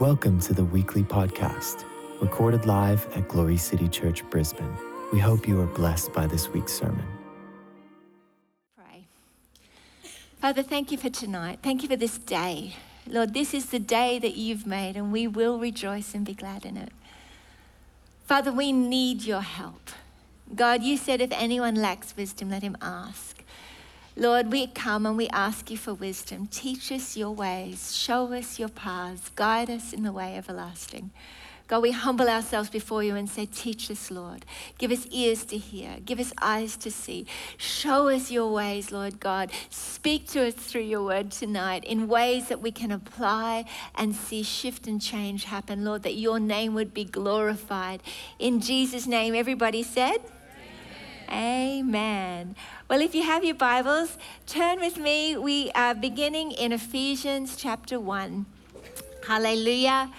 Welcome to the weekly podcast, recorded live at Glory City Church, Brisbane. We hope you are blessed by this week's sermon. Pray. Father, thank you for tonight. Thank you for this day. Lord, this is the day that you've made, and we will rejoice and be glad in it. Father, we need your help. God, you said if anyone lacks wisdom, let him ask. Lord, we come and we ask you for wisdom. Teach us your ways, show us your paths, guide us in the way everlasting. God, we humble ourselves before you and say, teach us, Lord. Give us ears to hear. Give us eyes to see. Show us your ways, Lord God. Speak to us through your word tonight in ways that we can apply and see shift and change happen, Lord, that your name would be glorified. In Jesus' name, everybody said? Amen. Well, if you have your Bibles, turn with me. We are beginning in Ephesians chapter 1. Hallelujah.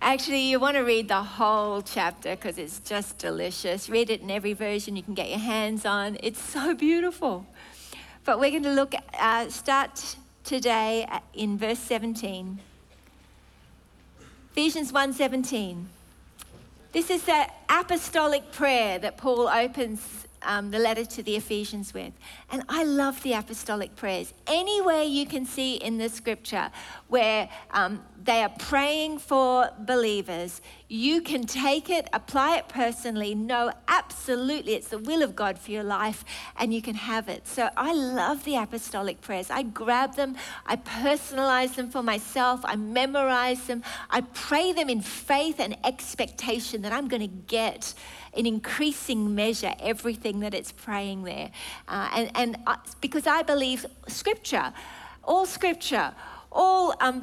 Actually, you want to read the whole chapter because it's just delicious. Read it in every version you can get your hands on. It's so beautiful. But we're going to look start today in verse 17. Ephesians 1:17. This is the apostolic prayer that Paul opens the letter to the Ephesians with. And I love the apostolic prayers. Anywhere you can see in the scripture where they are praying for believers, you can take it, apply it personally, know absolutely it's the will of God for your life, and you can have it. So I love the apostolic prayers. I grab them, I personalize them for myself, I memorize them, I pray them in faith and expectation that I'm going to get in increasing measure everything that it's praying there. Because I believe scripture, all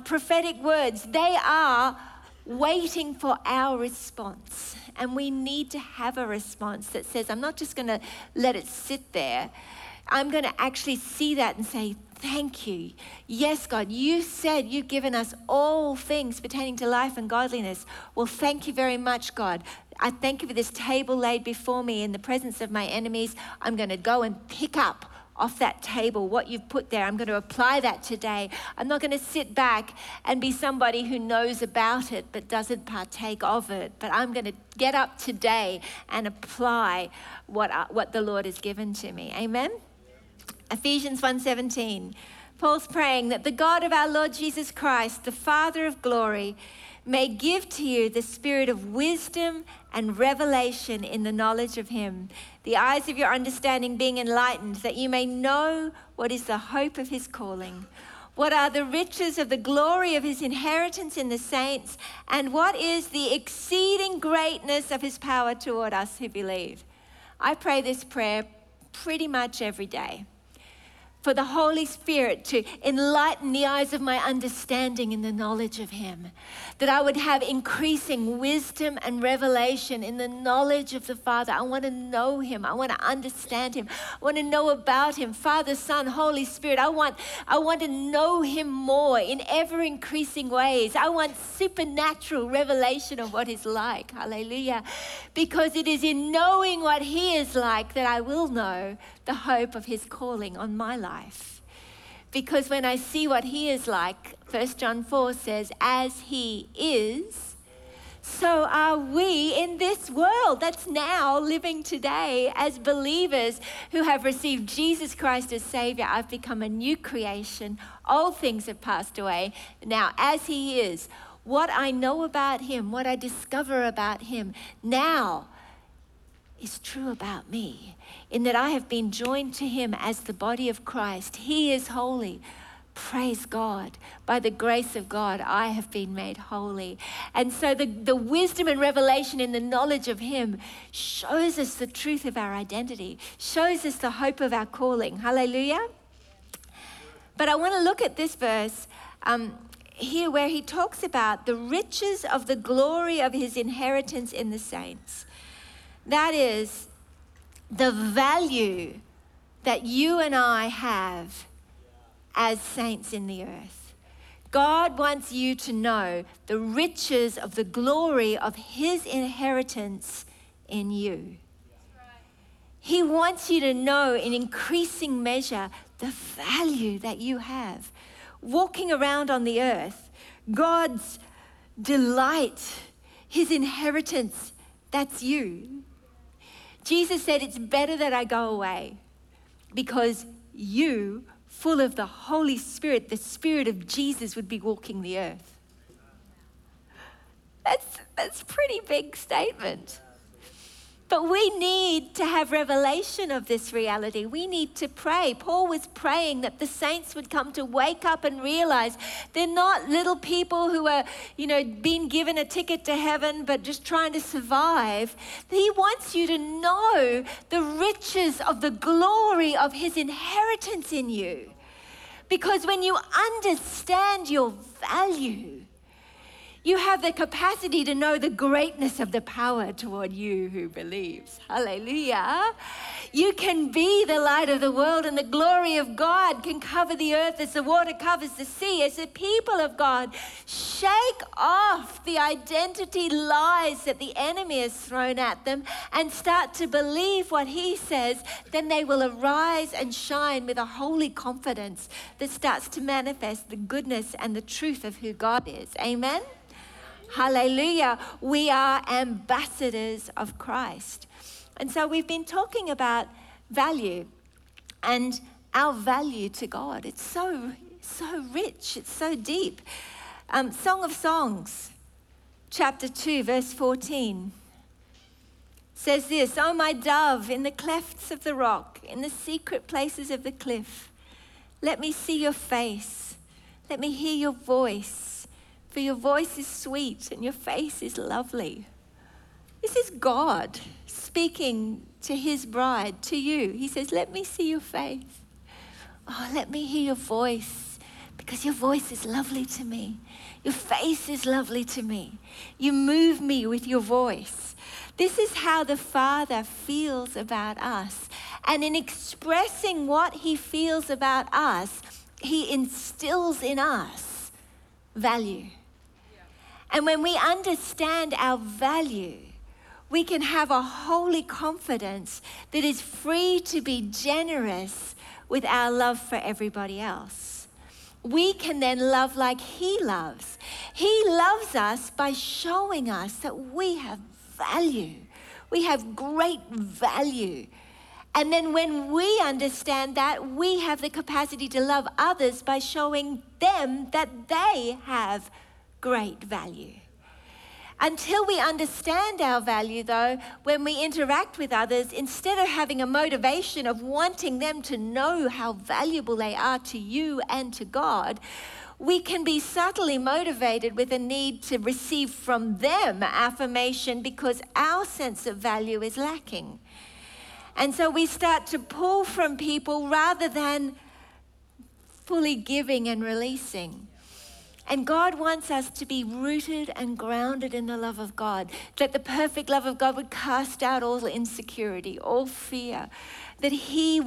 prophetic words, they are waiting for our response. And we need to have a response that says, I'm not just going to let it sit there. I'm going to actually see that and say, thank you. Yes, God, you said you've given us all things pertaining to life and godliness. Well, thank you very much, God. I thank you for this table laid before me in the presence of my enemies. I'm going to go and pick up off that table what you've put there. I'm going to apply that today. I'm not going to sit back and be somebody who knows about it but doesn't partake of it. But I'm going to get up today and apply what the Lord has given to me. Amen? Ephesians 1:17, Paul's praying that the God of our Lord Jesus Christ, the Father of glory, may give to you the spirit of wisdom and revelation in the knowledge of him, the eyes of your understanding being enlightened, that you may know what is the hope of his calling, what are the riches of the glory of his inheritance in the saints, and what is the exceeding greatness of his power toward us who believe. I pray this prayer pretty much every day, for the Holy Spirit to enlighten the eyes of my understanding in the knowledge of him, that I would have increasing wisdom and revelation in the knowledge of the Father. I want to know him. I want to understand him. I want to know about him. Father, Son, Holy Spirit, I want to know him more in ever-increasing ways. I want supernatural revelation of what he's like. Hallelujah. Because it is in knowing what he is like that I will know the hope of his calling on my life. Because when I see what he is like, 1 John 4 says, as he is, so are we in this world. That's now, living today as believers who have received Jesus Christ as Savior. I've become a new creation. Old things have passed away. Now, as he is, what I know about him, what I discover about him now is true about me, in that I have been joined to him as the body of Christ. He is holy. Praise God. By the grace of God, I have been made holy. And so the wisdom and revelation in the knowledge of him shows us the truth of our identity, shows us the hope of our calling. Hallelujah. But I want to look at this verse here where he talks about the riches of the glory of his inheritance in the saints. That is the value that you and I have as saints in the earth. God wants you to know the riches of the glory of his inheritance in you. He wants you to know in increasing measure the value that you have. Walking around on the earth, God's delight, his inheritance. That's you. Jesus said, it's better that I go away because you, full of the Holy Spirit, the Spirit of Jesus, would be walking the earth. That's a pretty big statement. But we need to have revelation of this reality. We need to pray. Paul was praying that the saints would come to wake up and realize they're not little people who are, being given a ticket to heaven, but just trying to survive. He wants you to know the riches of the glory of his inheritance in you. Because when you understand your value, you have the capacity to know the greatness of the power toward you who believes. Hallelujah. You can be the light of the world, and the glory of God can cover the earth as the water covers the sea. As the people of God, shake off the identity lies that the enemy has thrown at them and start to believe what he says, then they will arise and shine with a holy confidence that starts to manifest the goodness and the truth of who God is. Amen. Hallelujah. We are ambassadors of Christ. And so we've been talking about value and our value to God. It's so rich. It's so deep. Song of Songs, chapter 2, verse 14, says this, "O my dove, in the clefts of the rock, in the secret places of the cliff, let me see your face. Let me hear your voice. For your voice is sweet and your face is lovely." This is God speaking to his bride, to you. He says, let me see your face. Oh, let me hear your voice, because your voice is lovely to me. Your face is lovely to me. You move me with your voice. This is how the Father feels about us. And in expressing what he feels about us, he instills in us value. And when we understand our value, we can have a holy confidence that is free to be generous with our love for everybody else. We can then love like he loves. He loves us by showing us that we have value. We have great value. And then when we understand that, we have the capacity to love others by showing them that they have great value. Until we understand our value, though, when we interact with others, instead of having a motivation of wanting them to know how valuable they are to you and to God, we can be subtly motivated with a need to receive from them affirmation because our sense of value is lacking. And so we start to pull from people rather than fully giving and releasing. And God wants us to be rooted and grounded in the love of God, that the perfect love of God would cast out all insecurity, all fear, that we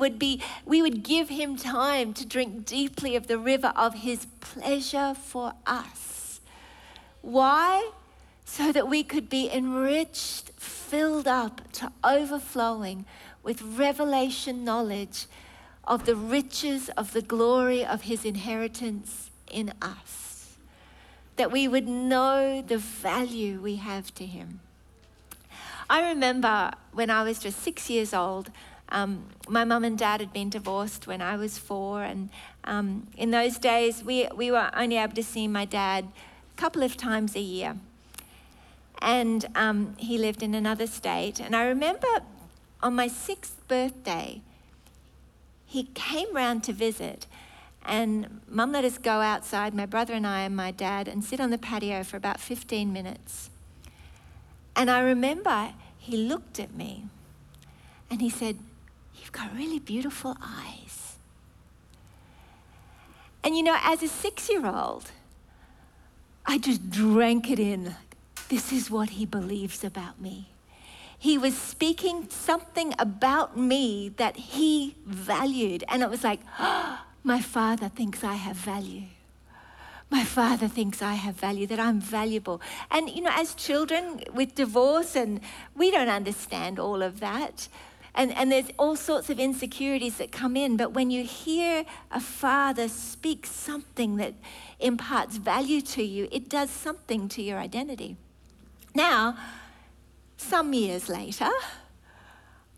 would give him time to drink deeply of the river of his pleasure for us. Why? So that we could be enriched, filled up to overflowing with revelation knowledge of the riches of the glory of his inheritance in us. That we would know the value we have to him. I remember when I was just 6 years old, my mum and dad had been divorced when I was 4, and in those days we were only able to see my dad a couple of times a year. And he lived in another state. And I remember on my 6th birthday, he came round to visit. And Mum let us go outside, my brother and I and my dad, and sit on the patio for about 15 minutes. And I remember he looked at me and he said, "You've got really beautiful eyes." And as a 6-year-old, I just drank it in. This is what he believes about me. He was speaking something about me that he valued. And it was like, oh, my father thinks I have value. My father thinks I have value, that I'm valuable. And as children with divorce, and we don't understand all of that. And there's all sorts of insecurities that come in. But when you hear a father speak something that imparts value to you, it does something to your identity. Now, some years later,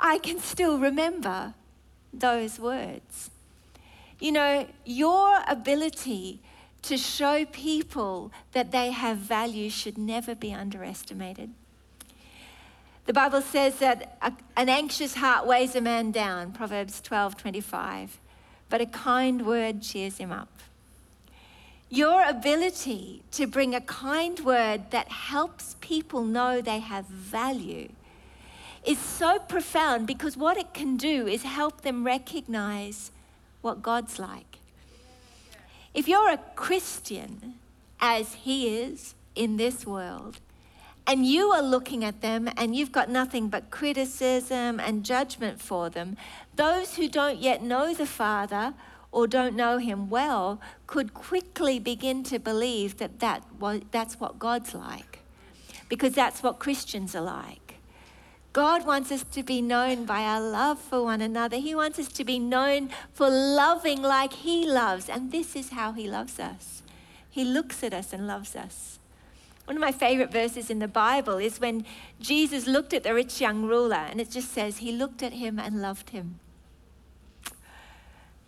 I can still remember those words. You know, your ability to show people that they have value should never be underestimated. The Bible says that an anxious heart weighs a man down, Proverbs 12:25, but a kind word cheers him up. Your ability to bring a kind word that helps people know they have value is so profound, because what it can do is help them recognize what God's like. If you're a Christian, as he is in this world, and you are looking at them and you've got nothing but criticism and judgment for them, those who don't yet know the Father or don't know him well could quickly begin to believe that's what God's like, because that's what Christians are like. God wants us to be known by our love for one another. He wants us to be known for loving like he loves, and this is how he loves us. He looks at us and loves us. One of my favorite verses in the Bible is when Jesus looked at the rich young ruler, and it just says, he looked at him and loved him.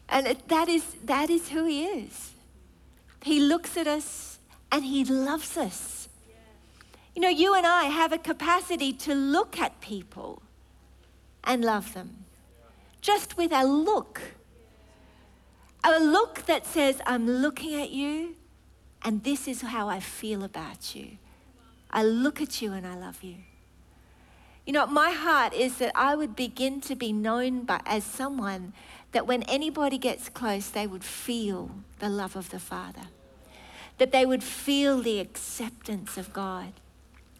And that is who he is. He looks at us and he loves us. Yeah. You know, you and I have a capacity to look at people and love them. Just with a look. A look that says, I'm looking at you, and this is how I feel about you. I look at you and I love you. You know, my heart is that I would begin to be known as someone that when anybody gets close, they would feel the love of the Father, that they would feel the acceptance of God.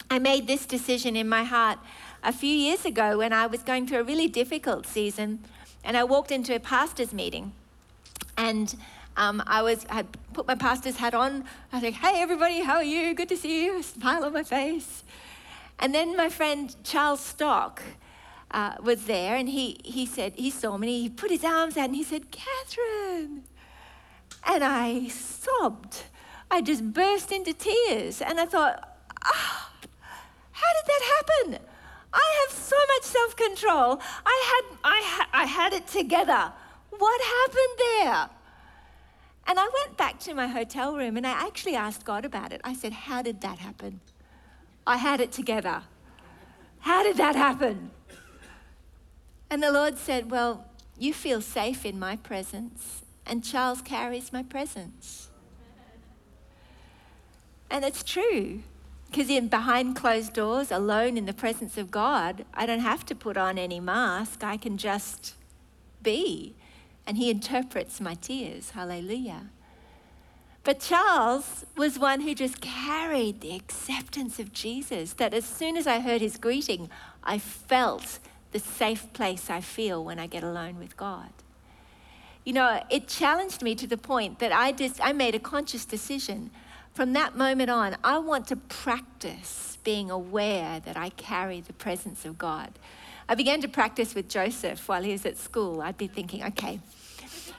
I made this decision in my heart a few years ago when I was going through a really difficult season, and I walked into a pastor's meeting, and I put my pastor's hat on. I was like, hey, everybody, how are you? Good to see you. A smile on my face. And then my friend Charles Stock was there, and he said, he saw me, he put his arms out and he said, Catherine. And I sobbed. I just burst into tears. And I thought, how did that happen? I have so much self-control. I had it together. What happened there? And I went back to my hotel room and I actually asked God about it. I said, how did that happen? I had it together. How did that happen? And the Lord said, well, you feel safe in my presence, and Charles carries my presence. And it's true, because in behind closed doors, alone in the presence of God, I don't have to put on any mask. I can just be. And he interprets my tears, hallelujah. But Charles was one who just carried the acceptance of Jesus, that as soon as I heard his greeting, I felt the safe place I feel when I get alone with God. You know, it challenged me to the point that I made a conscious decision. From that moment on, I want to practice being aware that I carry the presence of God. I began to practice with Joseph while he was at school. I'd be thinking, okay,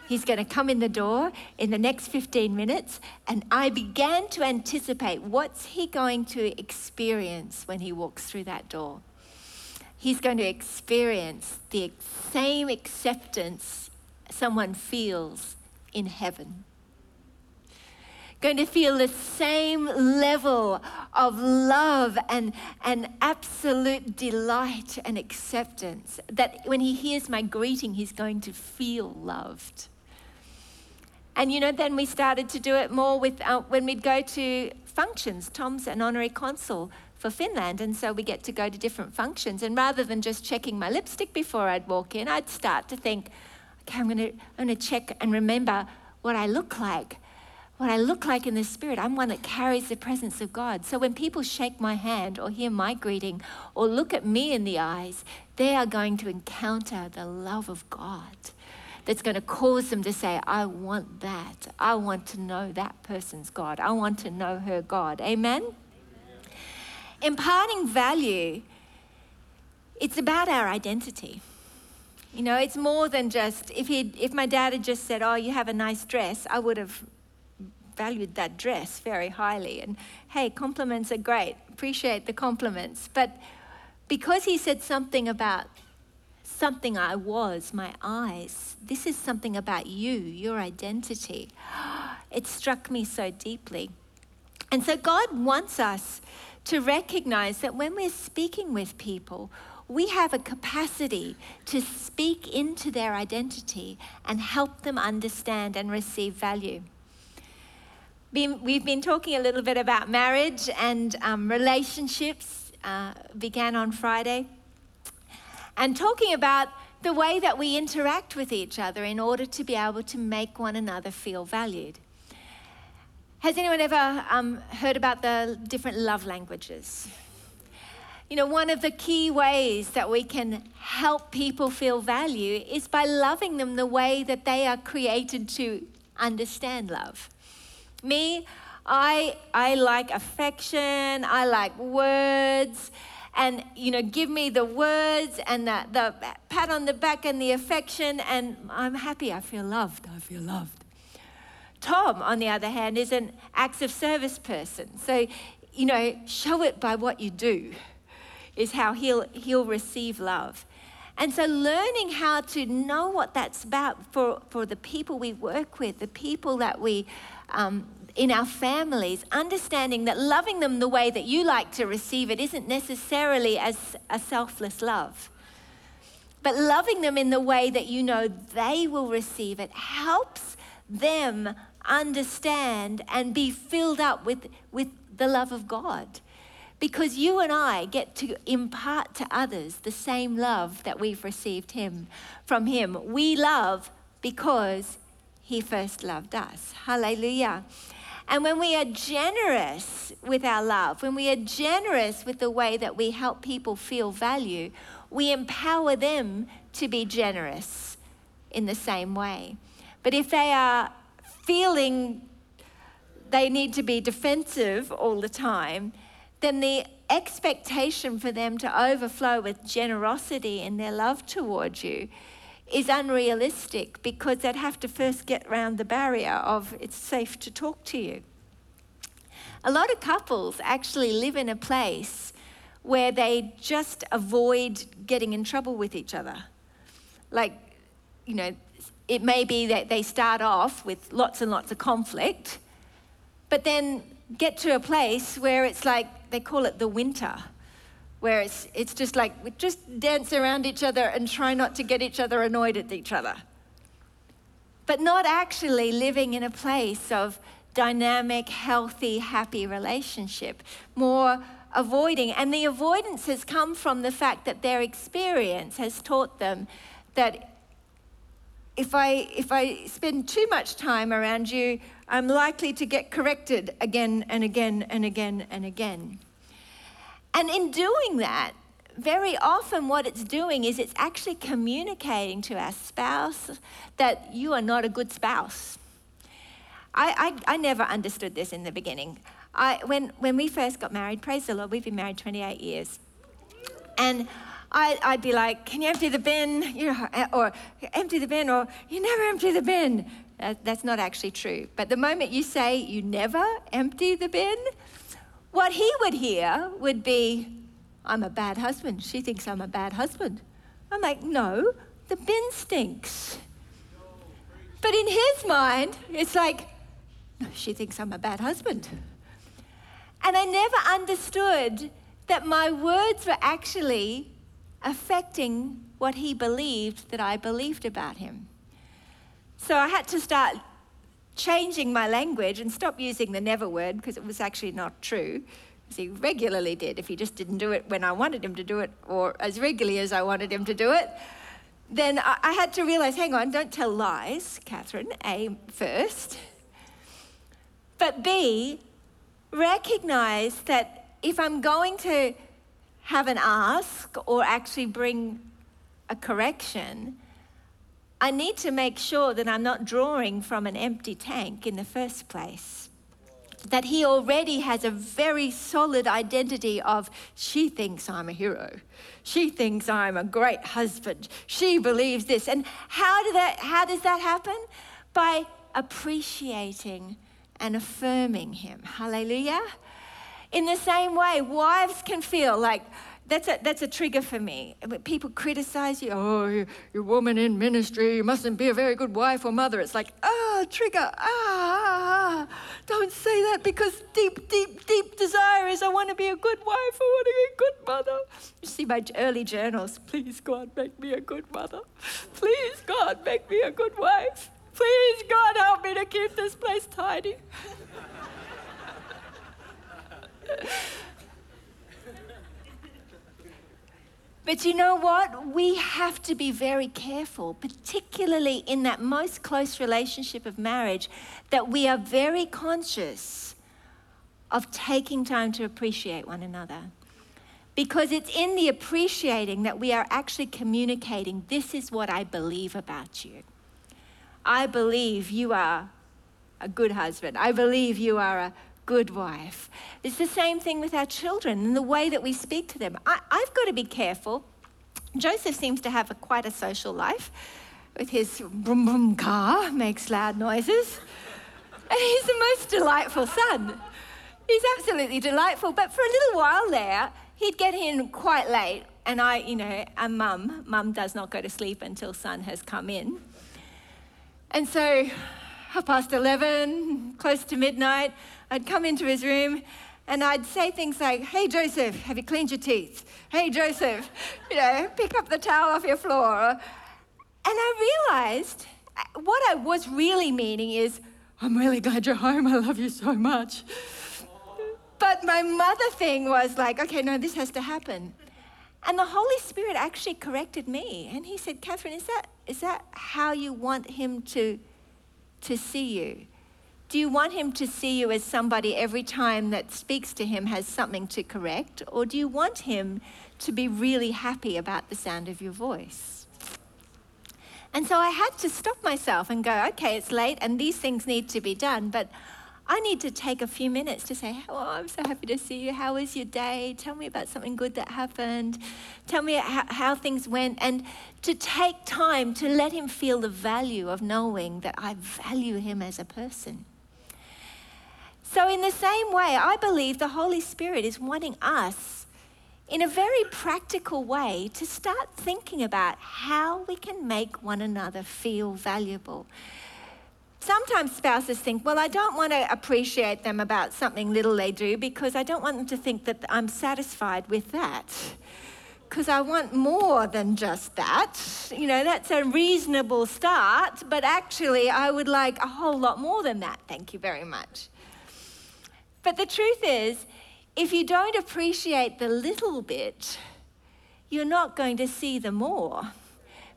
he's going to come in the door in the next 15 minutes. And I began to anticipate, what's he going to experience when he walks through that door? He's going to experience the same acceptance someone feels in heaven. Going to feel the same level of love and absolute delight and acceptance, that when he hears my greeting, he's going to feel loved. And you know, then we started to do it more with when we'd go to functions. Tom's an honorary consul for Finland, and so we get to go to different functions. And rather than just checking my lipstick before I'd walk in, I'd start to think, okay, I'm gonna check and remember what I look like. What I look like in the Spirit, I'm one that carries the presence of God. So when people shake my hand or hear my greeting or look at me in the eyes, they are going to encounter the love of God that's going to cause them to say, I want that. I want to know that person's God. I want to know her God. Amen? Amen. Imparting value, it's about our identity. You know, it's more than just, if my dad had just said, oh, you have a nice dress, I would have valued that dress very highly. And hey, compliments are great. Appreciate the compliments. But because he said something about something I was, my eyes, this is something about you, your identity. It struck me so deeply. And so God wants us to recognize that when we're speaking with people, we have a capacity to speak into their identity and help them understand and receive value. We've been talking a little bit about marriage and relationships, began on Friday, and talking about the way that we interact with each other in order to be able to make one another feel valued. Has anyone ever heard about the different love languages? You know, one of the key ways that we can help people feel value is by loving them the way that they are created to understand love. Me, I like affection, I like words, and, you know, give me the words and the pat on the back and the affection, and I'm happy, I feel loved. Tom, on the other hand, is an acts of service person. So, you know, show it by what you do is how he'll receive love. And so learning how to know what that's about for the people we work with, the people that we, in our families, understanding that loving them the way that you like to receive it isn't necessarily as a selfless love, but loving them in the way that you know they will receive it helps them understand and be filled up with the love of God. Because you and I get to impart to others the same love that we've received from him. We love because he first loved us. Hallelujah. And when we are generous with our love, when we are generous with the way that we help people feel value, we empower them to be generous in the same way. But if they are feeling they need to be defensive all the time, then the expectation for them to overflow with generosity in their love towards you is unrealistic, because they'd have to first get round the barrier of it's safe to talk to you. A lot of couples actually live in a place where they just avoid getting in trouble with each other. Like, you know, it may be that they start off with lots and lots of conflict, but then get to a place where it's like, they call it the winter, where it's just like, we just dance around each other and try not to get each other annoyed at each other. But not actually living in a place of dynamic, healthy, happy relationship, more avoiding. And the avoidance has come from the fact that their experience has taught them that if I spend too much time around you, I'm likely to get corrected again and again and again and again. And in doing that, very often what it's doing is it's actually communicating to our spouse that you are not a good spouse. I never understood this in the beginning. When we first got married, praise the Lord, we've been married 28 years. And I'd be like, can you empty the bin? You know, or empty the bin, or you never empty the bin. That's not actually true. But the moment you say you never empty the bin, what he would hear would be, I'm a bad husband. She thinks I'm a bad husband. I'm like, no, the bin stinks. But in his mind, it's like, no, she thinks I'm a bad husband. And I never understood that my words were actually affecting what he believed that I believed about him. So I had to start changing my language and stop using the never word, because it was actually not true, because he regularly did. If he just didn't do it when I wanted him to do it, or as regularly as I wanted him to do it, then I had to realize, hang on, don't tell lies, Catherine, A, first, but B, recognize that if I'm going to have an ask or actually bring a correction, I need to make sure that I'm not drawing from an empty tank in the first place. that he already has a very solid identity of, she thinks I'm a hero. She thinks I'm a great husband. She believes this. And how does that happen? By appreciating and affirming him. Hallelujah. In the same way, wives can feel like, that's a trigger for me. People criticize you, oh, you're a woman in ministry, you mustn't be a very good wife or mother. It's like, trigger, don't say that, because deep, deep, deep desire is I want to be a good wife, I want to be a good mother. You see my early journals, please God, make me a good mother. Please God, make me a good wife. Please God, help me to keep this place tidy. But you know what? We have to be very careful, particularly in that most close relationship of marriage, that we are very conscious of taking time to appreciate one another. Because it's in the appreciating that we are actually communicating, this is what I believe about you. I believe you are a good husband. I believe you are a good wife. It's the same thing with our children and the way that we speak to them. I've got to be careful. Joseph seems to have quite a social life with his vroom vroom car, makes loud noises. And he's the most delightful son. He's absolutely delightful. But for a little while there, he'd get in quite late. And mum does not go to sleep until son has come in. And so 11:30, close to midnight, I'd come into his room and I'd say things like, hey, Joseph, have you cleaned your teeth? Hey, Joseph, pick up the towel off your floor. And I realized what I was really meaning is, I'm really glad you're home. I love you so much. But my mother thing was like, okay, no, this has to happen. And the Holy Spirit actually corrected me. And he said, Catherine, is that how you want him to see you? Do you want him to see you as somebody every time that speaks to him has something to correct? Or do you want him to be really happy about the sound of your voice? And so I had to stop myself and go, okay, it's late and these things need to be done, but I need to take a few minutes to say, oh, I'm so happy to see you. How was your day? Tell me about something good that happened. Tell me how things went. And to take time to let him feel the value of knowing that I value him as a person. So in the same way, I believe the Holy Spirit is wanting us in a very practical way to start thinking about how we can make one another feel valuable. Sometimes spouses think, well, I don't want to appreciate them about something little they do because I don't want them to think that I'm satisfied with that, because I want more than just that. That's a reasonable start, but actually I would like a whole lot more than that. Thank you very much. But the truth is, if you don't appreciate the little bit, you're not going to see the more,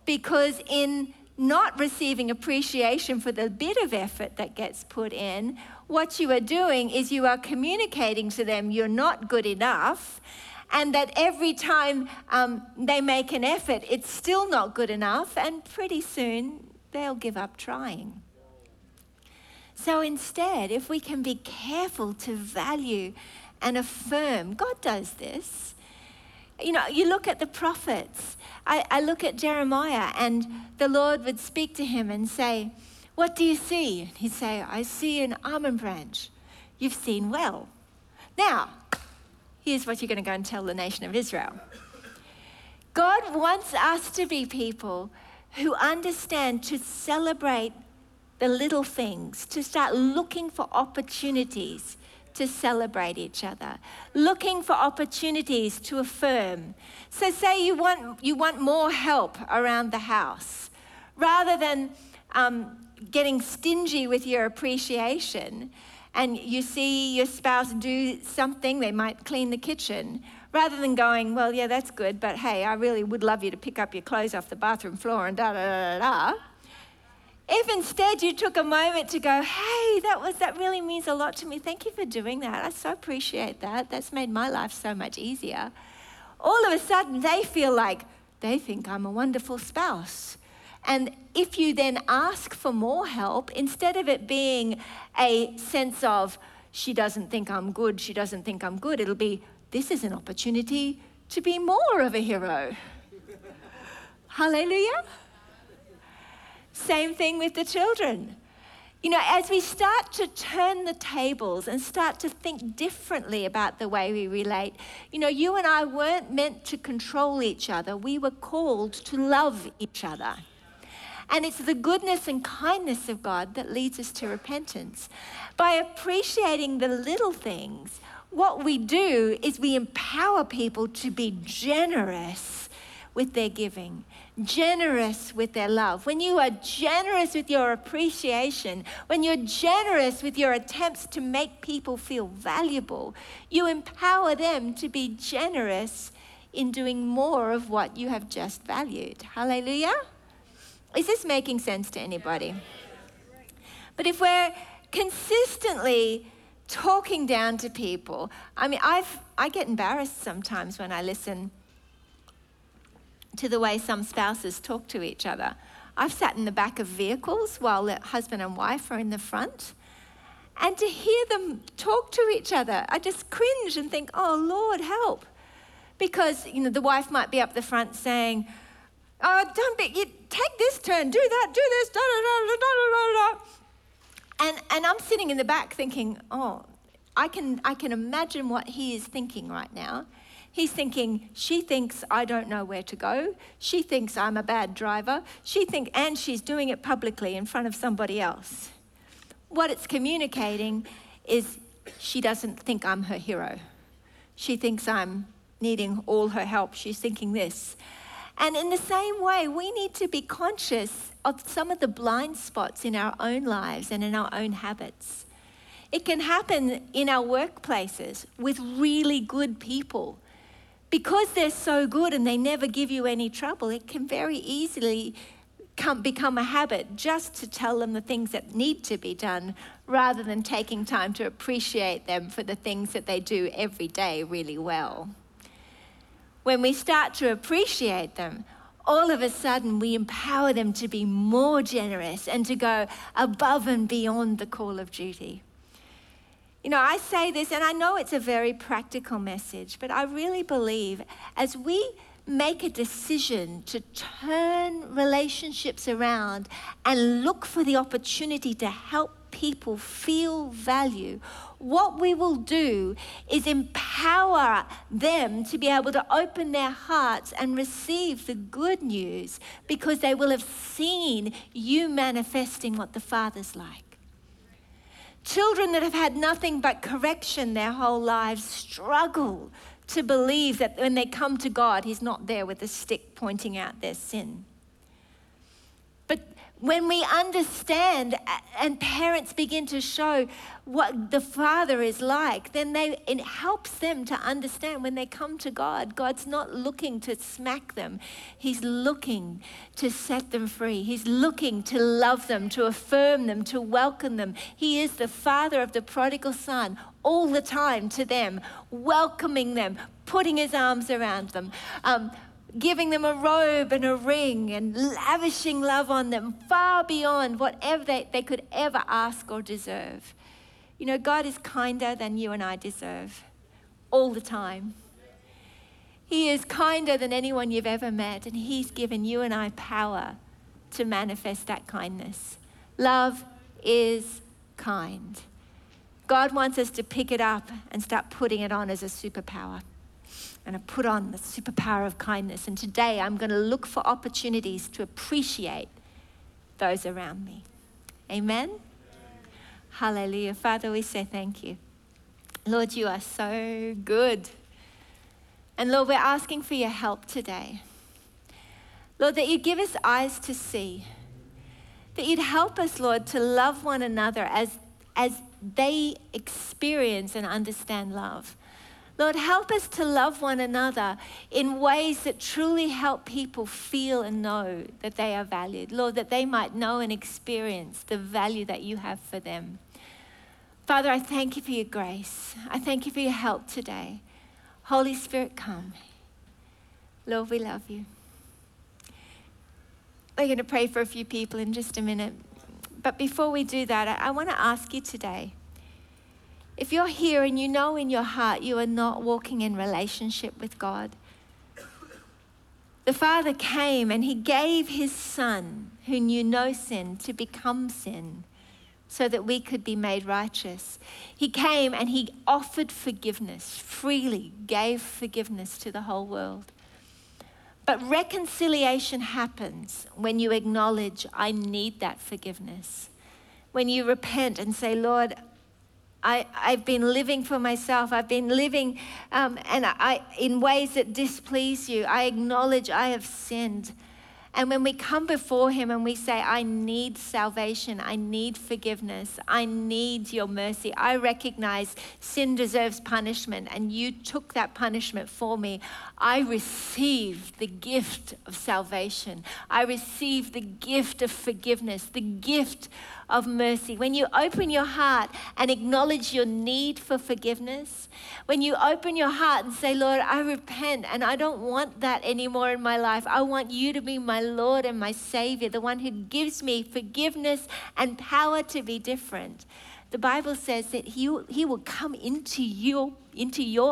because in not receiving appreciation for the bit of effort that gets put in, what you are doing is you are communicating to them you're not good enough, and that every time they make an effort, it's still not good enough, and pretty soon they'll give up trying. So instead, if we can be careful to value and affirm, God does this. You look at the prophets. I look at Jeremiah, and the Lord would speak to him and say, what do you see? And he'd say, I see an almond branch. You've seen well. Now, here's what you're going to go and tell the nation of Israel. God wants us to be people who understand to celebrate the little things, to start looking for opportunities to celebrate each other, looking for opportunities to affirm. So say you want more help around the house. Rather than getting stingy with your appreciation, and you see your spouse do something, they might clean the kitchen, rather than going, well, yeah, that's good, but hey, I really would love you to pick up your clothes off the bathroom floor and da-da-da-da-da. If instead you took a moment to go, hey, that really means a lot to me. Thank you for doing that. I so appreciate that. That's made my life so much easier. All of a sudden, they feel like they think I'm a wonderful spouse. And if you then ask for more help, instead of it being a sense of she doesn't think I'm good, she doesn't think I'm good. It'll be, this is an opportunity to be more of a hero. Hallelujah. Same thing with the children. You know, as we start to turn the tables and start to think differently about the way we relate, you know, you and I weren't meant to control each other. We were called to love each other. And it's the goodness and kindness of God that leads us to repentance. By appreciating the little things, what we do is we empower people to be generous with their giving, generous with their love. When you are generous with your appreciation, when you're generous with your attempts to make people feel valuable, you empower them to be generous in doing more of what you have just valued. Hallelujah. Is this making sense to anybody? But if we're consistently talking down to people, I mean, I get embarrassed sometimes when I listen to the way some spouses talk to each other. I've sat in the back of vehicles while the husband and wife are in the front, and to hear them talk to each other, I just cringe and think, oh Lord, help. Because, you know, the wife might be up the front saying, oh, don't be, you take this turn, do that, do this, da da da da da da da. And I'm sitting in the back thinking, oh, I can imagine what he is thinking right now. He's thinking, she thinks I don't know where to go. She thinks I'm a bad driver. And she's doing it publicly in front of somebody else. What it's communicating is she doesn't think I'm her hero. She thinks I'm needing all her help. She's thinking this. And in the same way, we need to be conscious of some of the blind spots in our own lives and in our own habits. It can happen in our workplaces with really good people. Because they're so good and they never give you any trouble, it can very easily become a habit just to tell them the things that need to be done rather than taking time to appreciate them for the things that they do every day really well. When we start to appreciate them, all of a sudden we empower them to be more generous and to go above and beyond the call of duty. You know, I say this, and I know it's a very practical message, but I really believe as we make a decision to turn relationships around and look for the opportunity to help people feel value, what we will do is empower them to be able to open their hearts and receive the good news, because they will have seen you manifesting what the Father's like. Children that have had nothing but correction their whole lives struggle to believe that when they come to God, He's not there with a stick pointing out their sin. But when we understand and parents begin to show what the Father is like, then it helps them to understand when they come to God, God's not looking to smack them. He's looking to set them free. He's looking to love them, to affirm them, to welcome them. He is the Father of the prodigal son all the time to them, welcoming them, putting His arms around them, giving them a robe and a ring and lavishing love on them far beyond whatever they could ever ask or deserve. You know, God is kinder than you and I deserve all the time. He is kinder than anyone you've ever met, and He's given you and I power to manifest that kindness. Love is kind. God wants us to pick it up and start putting it on as a superpower. And I put on the superpower of kindness. And today I'm going to look for opportunities to appreciate those around me. Amen? Amen. Hallelujah. Father, we say thank you. Lord, you are so good. And Lord, we're asking for your help today. Lord, that you give us eyes to see. That you'd help us, Lord, to love one another as they experience and understand love. Lord, help us to love one another in ways that truly help people feel and know that they are valued. Lord, that they might know and experience the value that you have for them. Father, I thank you for your grace. I thank you for your help today. Holy Spirit, come. Lord, we love you. We're going to pray for a few people in just a minute. But before we do that, I want to ask you today, If you're here and you know in your heart you are not walking in relationship with God, the Father came and he gave his Son, who knew no sin, to become sin so that we could be made righteous. He came and he offered forgiveness, freely gave forgiveness to the whole world. But reconciliation happens when you acknowledge, I need that forgiveness. When you repent and say, Lord, I've been living for myself. I've been living in ways that displease you. I acknowledge I have sinned. And when we come before him and we say, I need salvation. I need forgiveness. I need your mercy. I recognize sin deserves punishment and you took that punishment for me. I receive the gift of salvation. I receive the gift of forgiveness, the gift of mercy. When you open your heart and acknowledge your need for forgiveness, when you open your heart and say, Lord, I repent and I don't want that anymore in my life. I want you to be my Lord and my Savior, the one who gives me forgiveness and power to be different. The Bible says that he will come into your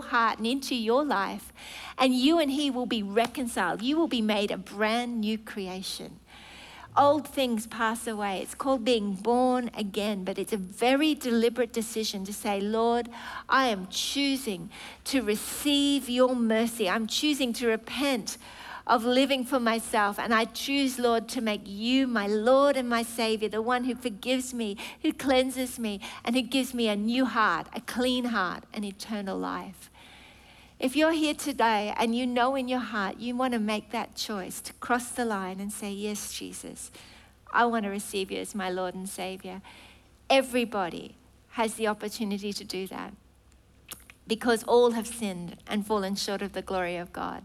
heart and into your life, and you and he will be reconciled. You will be made a brand new creation. Old things pass away. It's called being born again, but it's a very deliberate decision to say, Lord, I am choosing to receive your mercy. I'm choosing to repent of living for myself. And I choose, Lord, to make you my Lord and my Savior, the one who forgives me, who cleanses me, and who gives me a new heart, a clean heart, an eternal life. If you're here today and you know in your heart you want to make that choice to cross the line and say, yes, Jesus, I want to receive you as my Lord and Savior. Everybody has the opportunity to do that because all have sinned and fallen short of the glory of God.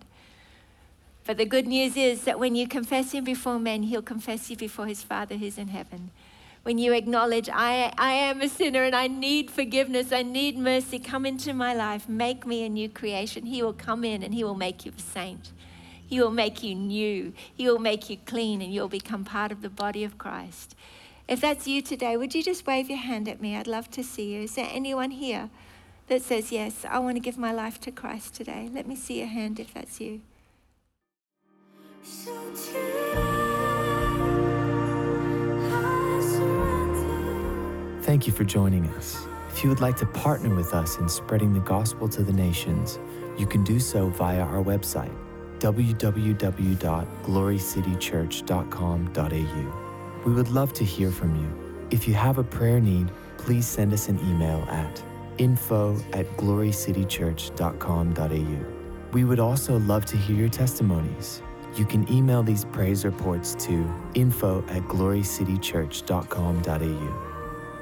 But the good news is that when you confess him before men, he'll confess you before his Father who's in heaven. When you acknowledge, I am a sinner and I need forgiveness, I need mercy, come into my life, make me a new creation. He will come in and he will make you a saint. He will make you new. He will make you clean and you'll become part of the body of Christ. If that's you today, would you just wave your hand at me? I'd love to see you. Is there anyone here that says, yes, I want to give my life to Christ today? Let me see your hand if that's you. So today, thank you for joining us. If you would like to partner with us in spreading the gospel to the nations, you can do so via our website, www.glorycitychurch.com.au. We would love to hear from you. If you have a prayer need, please send us an email at info@glorycitychurch.com.au. We would also love to hear your testimonies. You can email these praise reports to info@glorycitychurch.com.au.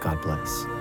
God bless.